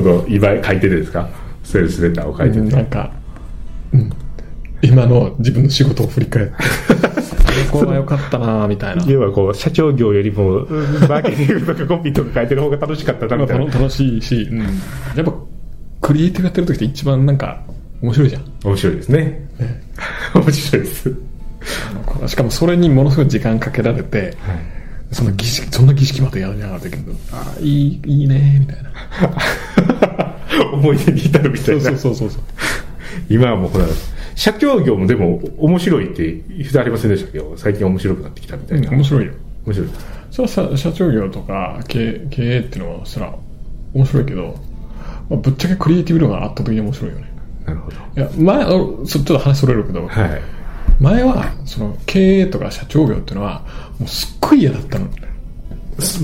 その今書いてるんですか、セールスレターを書いてる、うん、なんか、うん、今の自分の仕事を振り返ってここが良かったなみたいな。要はこう社長業よりもマーケティングとかコピーとか書いてる方が楽しかったなみたいな。楽しいし、うん、やっぱクリエイティブやってる時って一番なんか面白いじゃん。面白いですね。面白いです。しかもそれにものすごい時間かけられて、はい、そんな儀式までやりながらできるの。ああいいねみたいな。思い出に至るみたいな。そう。今はもうこれ。社協業もでも面白いって言ってありませんでしたけど、最近面白くなってきたみたいな。面白いよ。面白い。それはさ、社長業とか経営っていうのはそら面白いけど、まあ、ぶっちゃけクリエイティブのが圧倒的に面白いよね。なるほど。いや前ちょっと話それるけど、はい、前はその経営とか社長業っていうのはもうすっごい嫌だったの。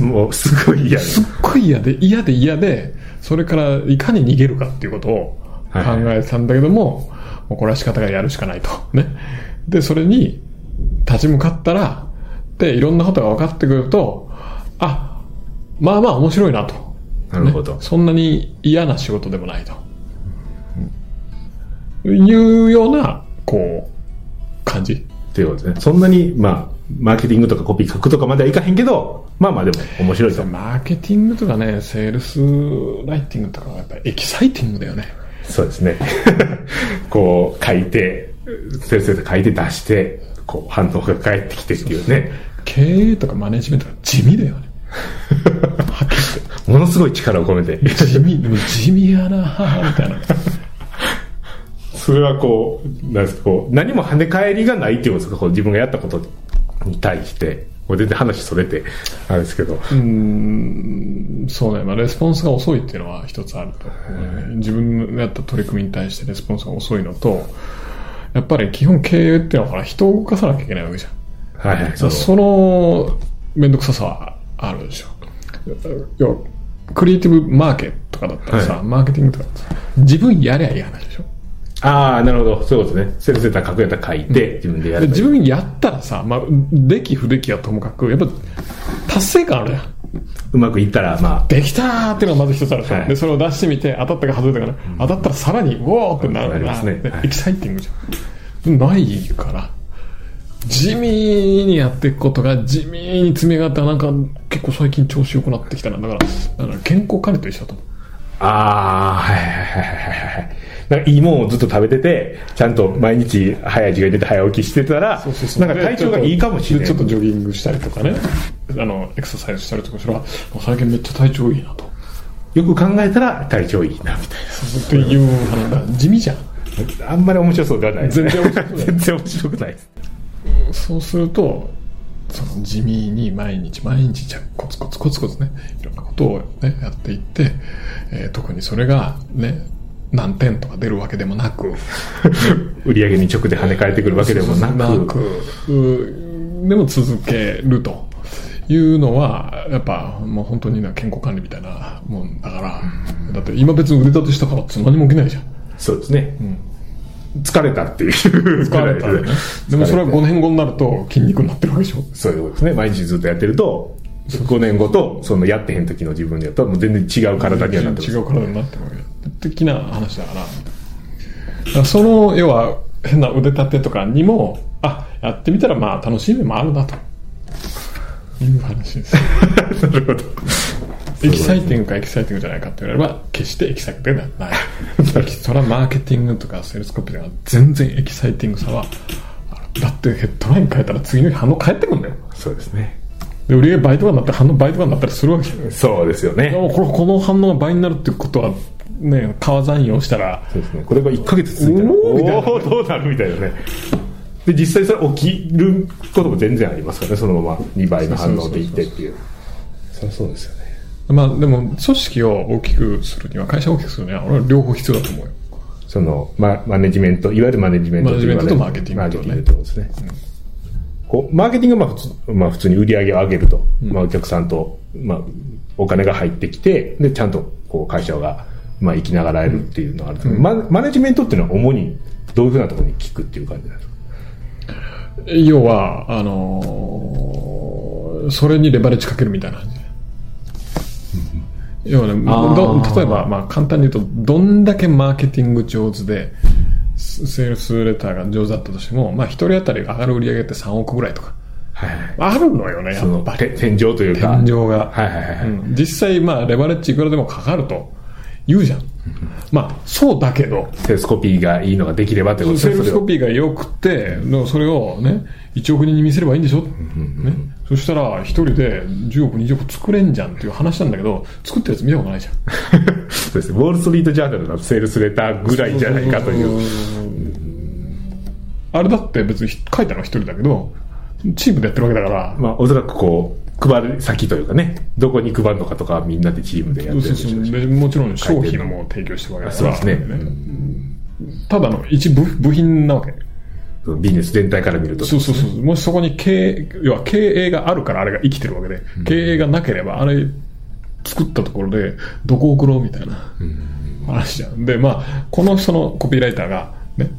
もうすごい嫌。すっごい嫌でそれからいかに逃げるかっていうことを考えてたんだけども。はい、これは仕方がやるしかないとね。でそれに立ち向かったらでいろんなことが分かってくると、あ、まあまあ面白いなと。なるほど、ね、そんなに嫌な仕事でもないと、うん、いうようなこう感じっていうことですね。そんなにまあマーケティングとかコピー書くとかまではいかへんけど、まあまあでも面白いと。マーケティングとかね、セールスライティングとかはやっぱりエキサイティングだよね。そうですね。こう書いて先生と書いて出してこう反応が返ってきてっていうね。そうそう、経営とかマネジメントが地味だよね。はっきりしてものすごい力を込めて地味やなみたいな。それはこうなんですか、こう何も跳ね返りがないっていうんですか、こう自分がやったことに対して。もう全然話それてあれですけど、そうね、まあ、レスポンスが遅いっていうのは一つあると、自分のやった取り組みに対してレスポンスが遅いのと、やっぱり基本経営っていうのはほら人を動かさなきゃいけないわけじゃん、はいはい、その面倒くささはあるでしょ。要はクリエイティブマーケットとかだったらさ、はい、マーケティングとかだったら自分やりゃいい話でしょ。ああ、なるほど、そういうことね。セールスレター書くやったら書いて、うん、自分でやる。自分やったらさ、まあ、でき不できはともかく、やっぱ達成感あるやん。うまくいったら、まあ。できたーっていうのがまず一つあるでしょ、はい、で、それを出してみて、当たったか外れたか、うん、当たったらさらに、ウォーってなるから、ね、エキサイティングじゃん。はい、ないから、地味にやっていくことが、地味に詰めがったら、なんか、結構最近調子良くなってきたな。だから健康管理と一緒だと思う。ああ、はい。なんかいいもんをずっと食べてて、ちゃんと毎日早い時間出て早起きしてたら、そうなんか体調がいいかもしれない。ちょっとジョギングしたりとかね、エクササイズしたりとかしたら、最近めっちゃ体調いいなと。よく考えたら体調いいなみたいな。そういうなんか地味じゃん。あんまり面白そうではないですね。全然面白くないです。そうすると、その地味に毎日じゃコツコツね、いろんなことをねやっていって、特にそれがね。何点とか出るわけでもなく、売り上げに直で跳ね返ってくるわけでもなくでも続けるというのはやっぱもう本当にな健康管理みたいなもんだから、うん、だって今別に腕立てしたから何も起きないじゃん。そうですね、うん、疲れたっていう疲れた、ね、でもそれは5年後になると筋肉になってるわけでしょ。そういうことですね。毎日ずっとやってると5年後とそのやってへん時の自分でやったらもう全然違う体にはなってます。違う体になってるわけ的な話だから、その要は変な腕立てとかにもやってみたらまあ楽しい面もあるなという話です。なるほど。エキサイティングかエキサイティングじゃないかって言われれば決してエキサイティングではない。それはマーケティングとかセールスコピーとか全然エキサイティングさはある。だってヘッドライン変えたら次の日反応返ってくるんだよ。そうですね。で売り上げ倍とかになったら反応倍とかになったりするわけじゃない。そうですよね。この反応が倍になるっていうことは。ね、川山用したらそうです、ね、これが1ヶ月続いたらおーどうなるみたいなね。で実際それ起きることも全然ありますからね。そのまま2倍の反応でいってっていう。そうですよね。まあでも組織を大きくするには会社を大きくするには俺は両方必要だと思うよ。その、マネジメント、いわゆるマネジメントとマーケティングと、ね、マーケティングとですね、うん、こうマーケティングは普通に売り上げを上げると、うん、お客さんと、お金が入ってきてでちゃんとこう会社が生きながらえるっていうのがあるけど、うん、マネジメントっていうのは主にどういうふうなところに効くっていう感じなんですか。要はそれにレバレッジかけるみたいな感じ、要はね、例えば、まあ、簡単に言うとどんだけマーケティング上手でセールスレターが上手だったとしても、まあ、1人当たり上がる売り上げって3億ぐらいとか、はい、あるのよね、やっぱり天井というか天井が、はいはいはい、うん、実際、まあ、レバレッジいくらでもかかると言うじゃん、うん、まあ、そうだけどセールスコピーがいいのができればってことですね。セールスコピーが良くてそれを、ね、1億人に見せればいいんでしょ、うんうんうん、ね、そしたら一人で10億20億作れんじゃんっていう話なんだけど、作ってるやつ見たことないじゃんそうですね、ウォールストリートジャーナルのセールスレターぐらいじゃないかという。あれだって別に書いたのは一人だけどチームでやってるわけだから、まあ、おそらくこう配る先というかね、どこに配るのかとかみんなでチームでやってるでしょうし、もちろん商品も提供してるわけだから、そうですね、ただの一部品なわけ、ビジネス全体から見ると、ね、そうそうそう、もしそこに要は経営があるからあれが生きてるわけで、うん、経営がなければあれ作ったところでどこ送ろうみたいな話じゃん。で、まあ、この人のコピーライターが、ね、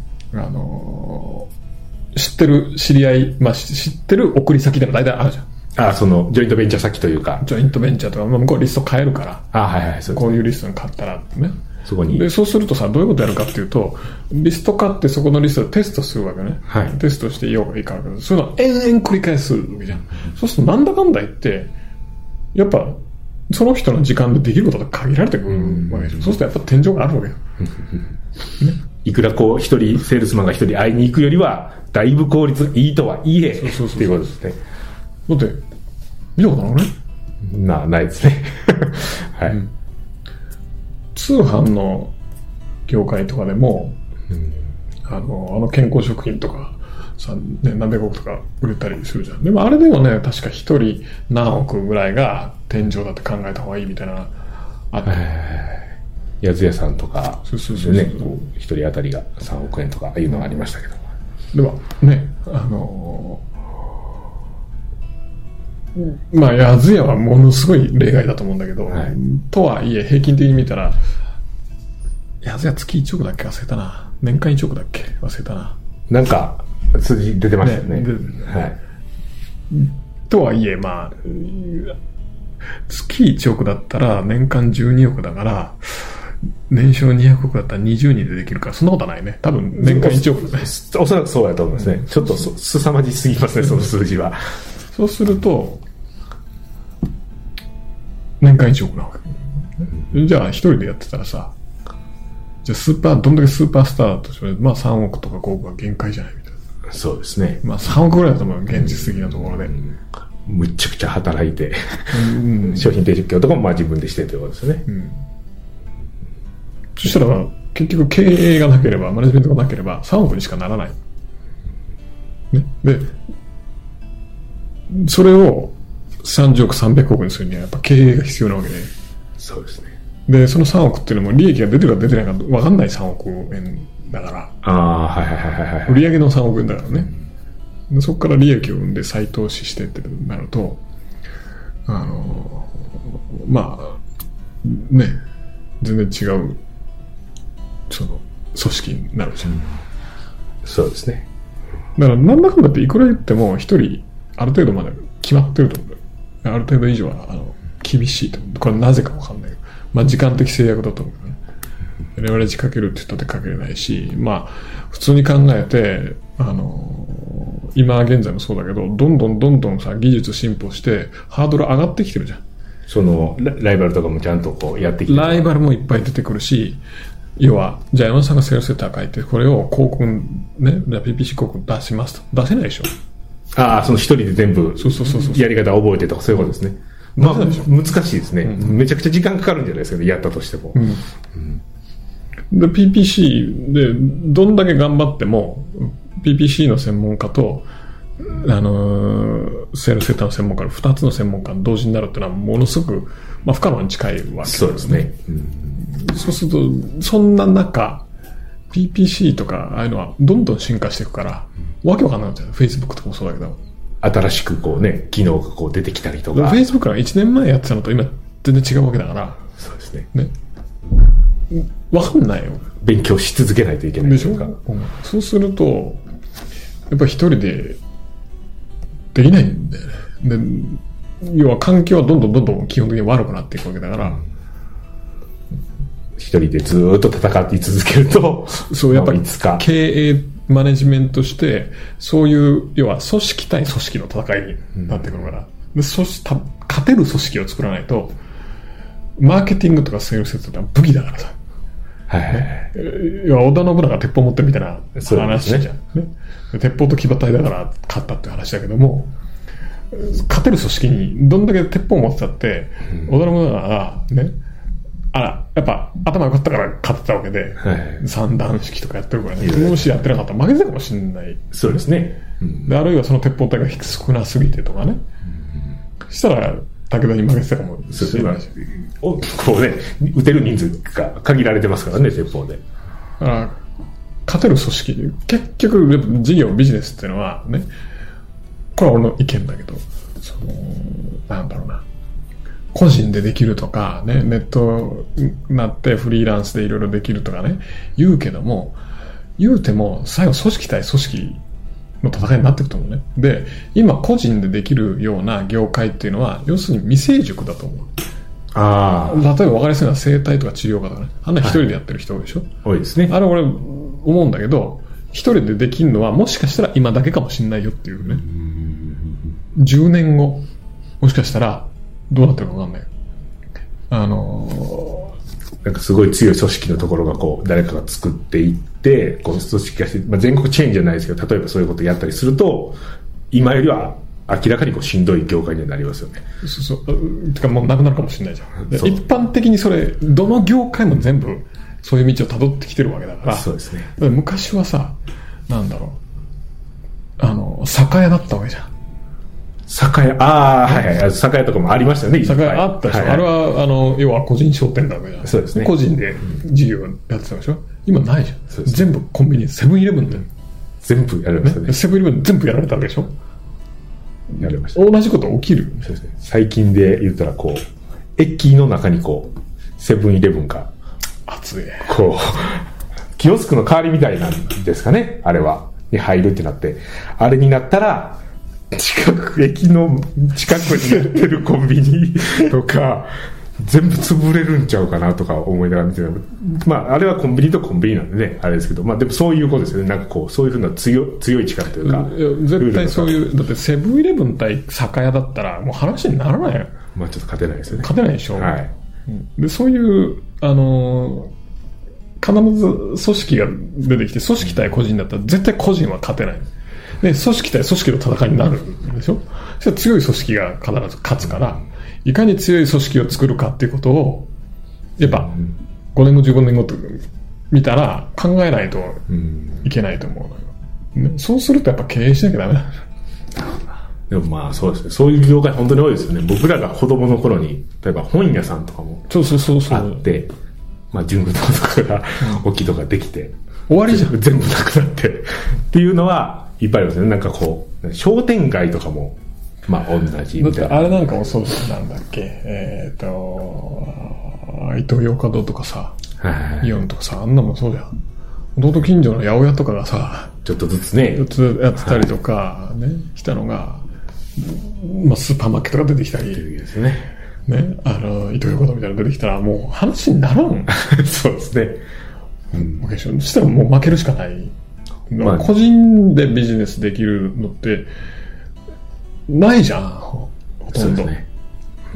知ってる知り合い、まあ、知ってる送り先でも大体あるじゃん。あ、そのジョイントベンチャー先というか、ジョイントベンチャーとか、まあ、向こうリスト変えるから、あ、はいはい、そうですね、こういうリストに買ったらね、そこにで、そうするとさ、どういうことやるかっていうと、リスト買ってそこのリストをテストするわけね、はい、テストしていようがいいから、そういうのを延々繰り返すわけじゃん。そうするとなんだかんだ言ってやっぱその人の時間でできることが限られてくるわけじゃん。そうするとやっぱ天井があるわけよね、いくらこう一人セールスマンが一人会いに行くよりはだいぶ効率いいとはいえ、そうそうそうそうっていうことですね。だって見たことないのね、ないですねはい、うん、通販の業界とかでも、うん、あの健康食品とかさ、ね、何百億とか売れたりするじゃん。でもあれでもね、確か一人何億ぐらいが天井だって考えた方がいいみたいな、あって、八津屋さんとか一人当たりが3億円とかああいうのがありましたけど、でもね、まあ、八津屋はものすごい例外だと思うんだけど、はい、とはいえ平均的に見たら八津屋月1億だっけ、忘れたな、年間1億だっけ、忘れたな、なんか数字出てましたよ ね、はい、とはいえ、まあ、月1億だったら年間12億だから年商200億だったら20人でできるから、そんなことはないね、多分年間1億だね、おそらくそうだと思いますね、うん、ちょっとすさまじすぎますね、その数字はそうすると年間1億なわけ、うん、じゃあ一人でやってたらさ、じゃあどんだけスーパースターだとしても、まあ、3億とか5億が限界じゃないみたいな。そうですね、まあ、3億ぐらいだと思う、現実的なところで、うん、むちゃくちゃ働いて、うん、商品提出業とかもまあ自分でしてということですよね、うん、そしたら、まあ、結局経営がなければマネジメントがなければ3億にしかならない、ね、でそれを30億300億にするにはやっぱ経営が必要なわけで、そうですね、でその3億っていうのも利益が出てるか出てないか分かんない3億円だから、あ、はいはいはいはい、売り上げの3億円だからね、うん、そこから利益を生んで再投資してってなると、まあね、全然違うその組織になるじゃん、うん、そうですね、だからなんだかんだっていくら言っても一人ある程度まで決まってると思う、ある程度以上は厳しいと思う、これなぜか分かんないけど、まあ、時間的制約だと思うね、レバレッジかけるって言ったってかけれないし、まあ、普通に考えて、今現在もそうだけど、どんどんどんどんさ技術進歩してハードル上がってきてるじゃん、そのライバルとかもちゃんとこうやってきて、ライバルもいっぱい出てくるし、要はじゃあ山田さんがセールスレター書いてこれを広告ね、じゃあ PPC 広告出しますと、出せないでしょ、ああ、その一人で全部やり方を覚えてとかそういうことですね、まあ、難しいですね、うん、めちゃくちゃ時間かかるんじゃないですかね、やったとしても、うんうん、で PPC でどんだけ頑張っても PPC の専門家と、セールスレターの専門家の2つの専門家同時になるっていうのはものすごく、まあ、不可能に近いわけですね、そうですね、うん、そうするとそんな中PPC とかああいうのはどんどん進化していくから、うん、わけわかんないんじゃない、 Facebook とかもそうだけど、新しくこうね機能がこう出てきたりとか、 Facebook が1年前やってたのと今全然違うわけだから、そうですね、ね、わかんないよ、勉強し続けないといけないでしょうか、うん、そうするとやっぱり一人でできないんだよね、で要は環境はどんどんどんどん基本的に悪くなっていくわけだから、うん、一人でずっと戦い続けると、そうやっぱり経営マネジメントしてそういう要は組織対組織の戦いになってくるから、うん、で勝てる組織を作らないと、マーケティングとかセールスとか武器だからさ、はいね、要は織田信長が鉄砲持ってるみたいな話じゃん、ね、鉄砲と騎馬隊だから勝ったって話だけども、勝てる組織にどんだけ鉄砲持ってたって、うん、織田信長がね、やっぱ頭良かったから勝ってたわけで、はい、三段式とかやってるから、ね、もしやってなかったら負けてたかもしれない。そうですね、うん、であるいはその鉄砲隊が少なすぎてとかね、うん、そしたら武田に負けてたかもしれないし、こうね、撃てる人数が限られてますからね、鉄砲で。だから勝てる組織、結局やっぱ事業ビジネスっていうのはね、これは俺の意見だけど、そのなんだろうな、個人でできるとかね、ネットになってフリーランスでいろいろできるとかね言うけども、言うても最後組織対組織の戦いになっていくと思うね。で、今個人でできるような業界っていうのは要するに未成熟だと思う。ああ、例えば分かりやすいのは整体とか治療科とかね、あんな一人でやってる人多いでしょ、はい、多いですね。あれ俺思うんだけど、一人でできるのはもしかしたら今だけかもしれないよっていうね。10年後もしかしたらどうなってるか分かんない。なんかすごい強い組織のところがこう誰かが作っていってこう組織化して、まあ、全国チェーンじゃないですけど、例えばそういうことをやったりすると今よりは明らかにこうしんどい業界にはなりますよね。そうそう。てかもうなくなるかもしれないじゃん。一般的にそれどの業界も全部そういう道をたどってきてるわけだから。そうですね。昔はさ、なんだろう、酒屋だったわけじゃん。酒屋、ああ、はいはい、酒屋とかもありましたよね。酒屋あったでしょ、はいはい、あれは要は個人商店だわけじゃん。そうですね。個人で事業やってたでしょ。今ないじゃん。そうですね、全部コンビニ、セブンイレブンで全部やられましたね。セブンイレブン全部やられたわけでしょ。やられました。同じこと起きる。そうですね。最近で言ったらこう駅の中にこうセブンイレブンが熱いこうキオスクの代わりみたいなんですかね。あれはに入るってなって、あれになったら。駅の近くにやってるコンビニとか全部潰れるんちゃうかなとか思いながら見てた。まああれはコンビニとコンビニなんでねあれですけど、まあでもそういうことですよね。なんかこうそういうふうな強い力というか、絶対そういう、だってセブンイレブン対酒屋だったらもう話にならないよ。まあちょっと勝てないですよね。勝てないでしょ。はい。でそういう必ず組織が出てきて、組織対個人だったら絶対個人は勝てない。で組織対組織の戦いになるでしょ。そしたら強い組織が必ず勝つから、いかに強い組織を作るかっていうことをやっぱ5年後15年後と見たら考えないといけないと思うのよ、ね、そうするとやっぱ経営しなきゃダメだ。でもまあそうですね、そういう業界本当に多いですよね。僕らが子供の頃に例えば本屋さんとかもあって、そうまあ純度とかが大きいとかできて終わりじゃん、全部なくなってっていうのはいっぱいありますね。なんかこう商店街とかもまあ同じみたいな。だってあれなんかもそうなんだっけ、イトーヨーカドーとかさ、はい、イオンとかさ、あんなもそうじゃん。弟近所の八百屋とかがさちょっとずつねやってたりとかね、はい、したのが、まあ、スーパーマーケットが出てきたりですね。ね、イトーヨーカドーみたいなの出てきたらもう話にならん。そうですね、うん、そしたらもう負けるしかない。まあ、個人でビジネスできるのってないじゃん、ほとんど。そうですね。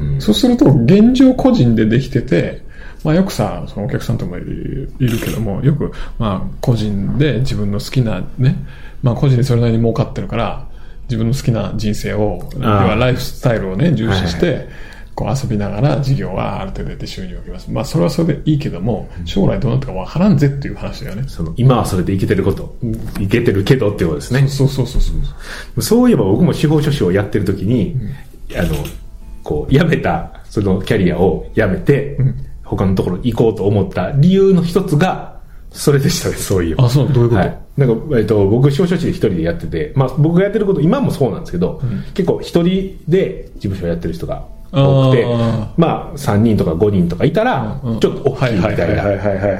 うん、そうすると現状個人でできてて、まあ、よくさそのお客さんともいるけども、よくまあ個人で自分の好きなね、まあ、個人でそれなりに儲かってるから自分の好きな人生を、要はライフスタイルをね重視して、はいはい、こう遊びながら事業はある程度で収入を受けます。まあそれはそれでいいけども、将来どうなったかわからんぜっていう話だよね。その今はそれでいけてるけどっていうことですね。そう。そういえば僕も司法書士をやってる時に、うん、こう辞めたそのキャリアを辞めて、うん、他のところ行こうと思った理由の一つが。それでしたね、そういえば。あ、そう、どういうこと？はい、なんか、僕、司法書士で一人でやってて、まあ、僕がやってること、今もそうなんですけど、うん、結構一人で事務所やってる人が多くて、あ、まあ、3人とか5人とかいたら、うん、ちょっと大きいみたい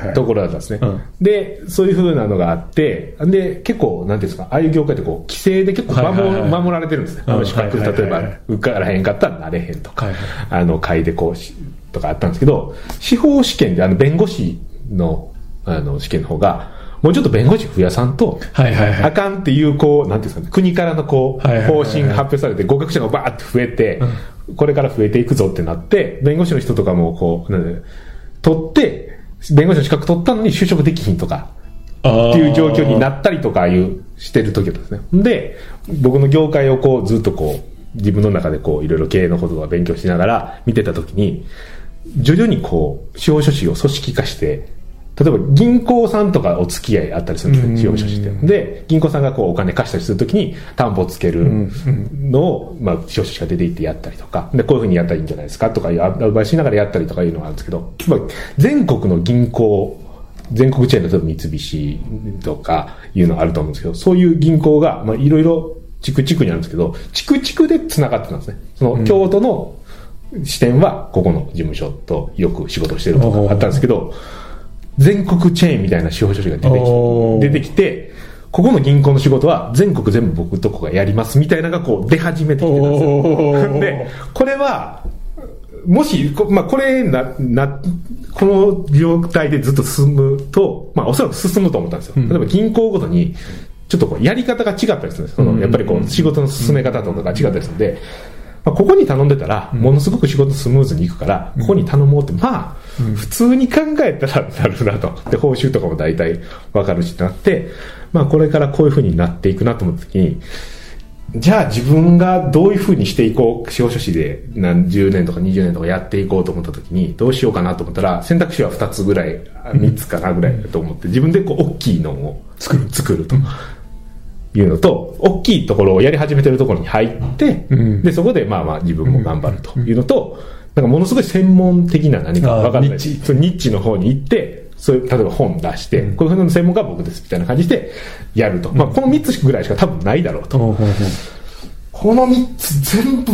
なところだったんですね。で、そういう風なのがあって、で、結構、なんていうんですか、ああいう業界ってこう、規制で結構守られてるんですね。資格、例えば、受からへんかったらなれへんとか、はいはいはい、会でこう、とかあったんですけど、司法試験で弁護士の試験の方がもうちょっと弁護士増やさんと、はいはいはい、あかんっていうこうなんていうんですかね、国からのこう、はいはいはいはい、方針が発表されて合格者がバーッと増えて、うん、これから増えていくぞってなって弁護士の人とかもこうなんで取って弁護士の資格取ったのに就職できひんとかっていう状況になったりとかいうしてる時だったんですね。で僕の業界をこうずっとこう自分の中でこういろいろ経営のこととか勉強しながら見てた時に徐々にこう司法書士を組織化して例えば銀行さんとかお付き合いあったりするんですよ、司法書士って。で、銀行さんがこうお金貸したりするときに担保つけるのを、まあ、司法書士が出て行ってやったりとか、で、こういうふうにやったらいいんじゃないですかとかいうアドバイスしながらやったりとかいうのがあるんですけど、まあ、全国の銀行、全国チェーンの例えば三菱とかいうのがあると思うんですけど、そういう銀行が、まあ、いろいろ地区地区にあるんですけど、地区地区で繋がってたんですね。その、京都の支店はここの事務所とよく仕事をしてるとかあったんですけど、全国チェーンみたいな司法書士が出てきて、ここの銀行の仕事は全国全部僕とこがやりますみたいなのがこう出始めてきてたんですよ。で、これは、もし、まあ、この状態でずっと進むと、まあ、おそらく進むと思ったんですよ。例えば銀行ごとに、ちょっとこうやり方が違ったりするんです。そのやっぱりこう仕事の進め方とかが違ったりするんで、まあ、ここに頼んでたら、ものすごく仕事スムーズにいくから、ここに頼もうって、まあ、普通に考えたらなるなと。で、報酬とかも大体わかるしってなって、まあこれからこういう風になっていくなと思った時に、じゃあ自分がどういう風にしていこう、司法書士で何十年とか20年とかやっていこうと思った時に、どうしようかなと思ったら、選択肢は2つぐらい、3つかなぐらいだと思って、自分でこう大きいのを作ると。いうのと、大きいところをやり始めてるところに入って、で、そこでまあまあ自分も頑張るというのと、なんかものすごい専門的な何か分からないニッチの方に行ってそういう例えば本出して、こういうふうな専門家は僕ですみたいな感じでやると、まあ、この3つぐらいしか多分ないだろうと、この3つ全部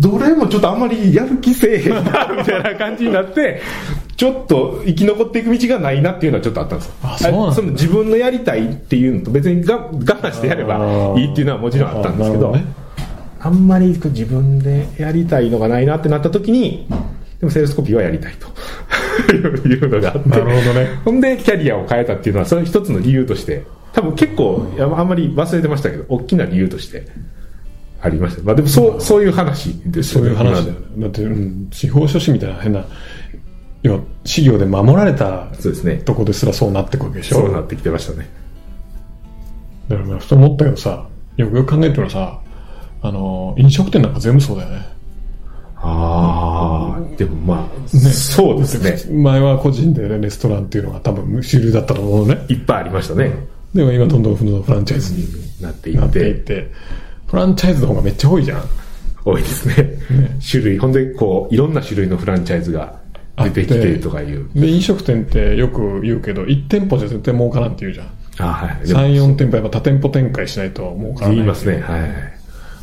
どれもちょっとあんまりやる気せえへんなみたいな感じになってちょっと生き残っていく道がないなっていうのはちょっとあったんですよ。あ、そうなんだ。その自分のやりたいっていうのと別に我慢してやればいいっていうのはもちろんあったんですけど、あんまり自分でやりたいのがないなってなった時に、でもセールスコピーはやりたいというのがあって、なるほどね。ほんでキャリアを変えたっていうのはそれ一つの理由として、多分結構あんまり忘れてましたけど、大きな理由としてありました。まあでもそういう話ですよね。そういう話だよね。だって、司法書士みたいな変な要は資料で守られたとこですらそうなってくるでしょ。そうなってきてましたね。だからふと思ったけどさ、よくよく考えてもさ。飲食店なんか全部そうだよね。ああ、でもまあ、ね、そうですね。前は個人でレストランっていうのが多分主流だったと思うね。いっぱいありましたね。でも今どんどんフランチャイズになっていって、フランチャイズの方がめっちゃ多いじゃん。多いですね。ね、種類、ほんでこういろんな種類のフランチャイズが出てきてるとかいう。で飲食店ってよく言うけど、1店舗じゃ絶対儲からんって言うじゃん。あ、はい。3、4店舗やっぱ多店舗展開しないと儲からない。言いますね。はい。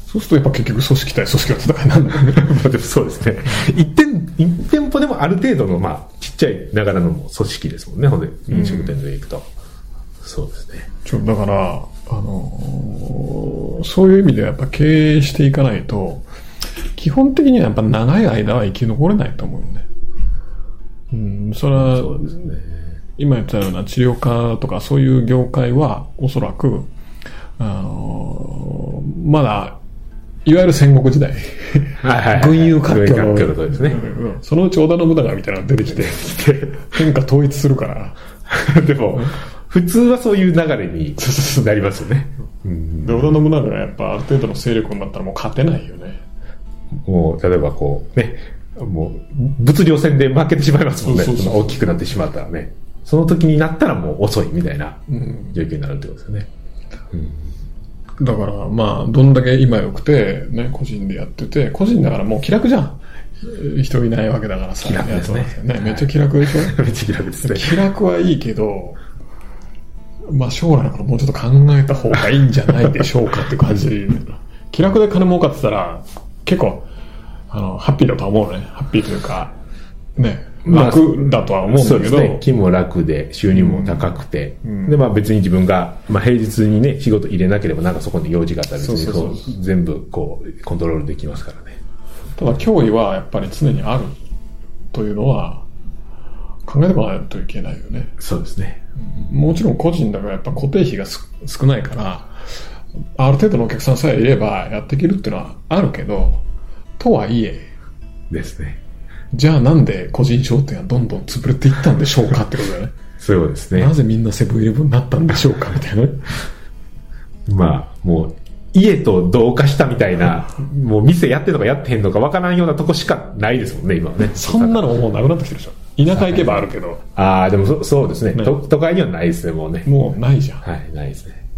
そうするとやっぱ結局組織対組織の戦いなんだね。そうですね。一店舗でもある程度の、まあ、ちっちゃいながらの組織ですもんね。ほんで、飲食店で行くと。そうですね。だから、そういう意味ではやっぱ経営していかないと、基本的にはやっぱ長い間は生き残れないと思うよね。それは、そうですね、今言ったような治療科とかそういう業界はおそらく、まだ、いわゆる戦国時代、軍友割拠の、そのうち織田信長みたいなのが出てきて天下統一するからでも普通はそういう流れになりますよね。で、織田信長がやっぱある程度の勢力になったらもう勝てないよね。もう例えばこうね、もう物量戦で負けてしまいますもんね。そうそうそう、大きくなってしまったらね、その時になったらもう遅いみたいな状況になるってことですよね。だからまあどんだけ今良くてね、個人でやってて、個人だからもう気楽じゃん。人いないわけだからさ。気楽ですね。ね、めっちゃ気楽でしょ。めっちゃ気楽ですね。気楽はいいけど、まあ将来のこともうちょっと考えた方がいいんじゃないでしょうかって感じ。気楽で金儲かってたら結構ハッピーだとは思うね。ハッピーというかね。楽だとは思うんだけど、そうですね、勤も楽で収入も高くて、でまあ、別に自分が、まあ、平日にね仕事入れなければなんかそこに用事があったり全部こうコントロールできますからね。ただ脅威はやっぱり常にあるというのは考えてもらわないといけないよね。そうですね。もちろん個人だからやっぱ固定費が少ないからある程度のお客さんさえいればやっていけるっていうのはあるけど、とはいえですね、じゃあなんで個人商店はどんどん潰れていったんでしょうかってことだね。そうですね。なぜみんなセブンイレブンになったんでしょうかみたいなまあもう家と同化したみたいな、もう店やってるのかやってへんのかわからんようなとこしかないですもんね今はね。そんなのもうなくなってきてるでしょ。田舎行けばあるけど、はい、ああでも そうですね、ね、都会にはないですね。もうね、もうないじゃん。はい、ないですね。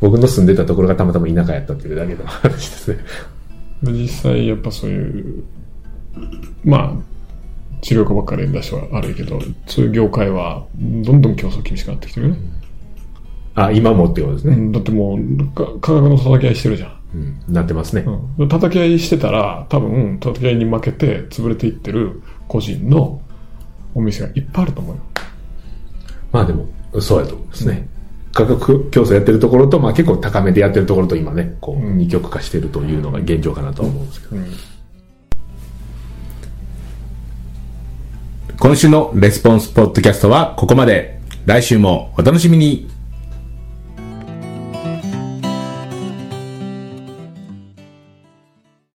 僕の住んでたところがたまたま田舎やったっていうだけの話ですね。実際やっぱそういうまあ治療科ばっかり出してはあるけど、そういう業界はどんどん競争厳しくなってきてるよね。あ、今もってことですね。だってもう価格の叩き合いしてるじゃん、うん、なってますね、うん、叩き合いしてたら多分叩き合いに負けて潰れていってる個人のお店がいっぱいあると思うよ。まあでもそうやと思うんですね、うん、価格競争やってるところと、まあ、結構高めでやってるところと今ねこう二極化してるというのが現状かなと思うんですけど、うんうんうん。今週のレスポンスポッドキャストはここまで。来週もお楽しみに。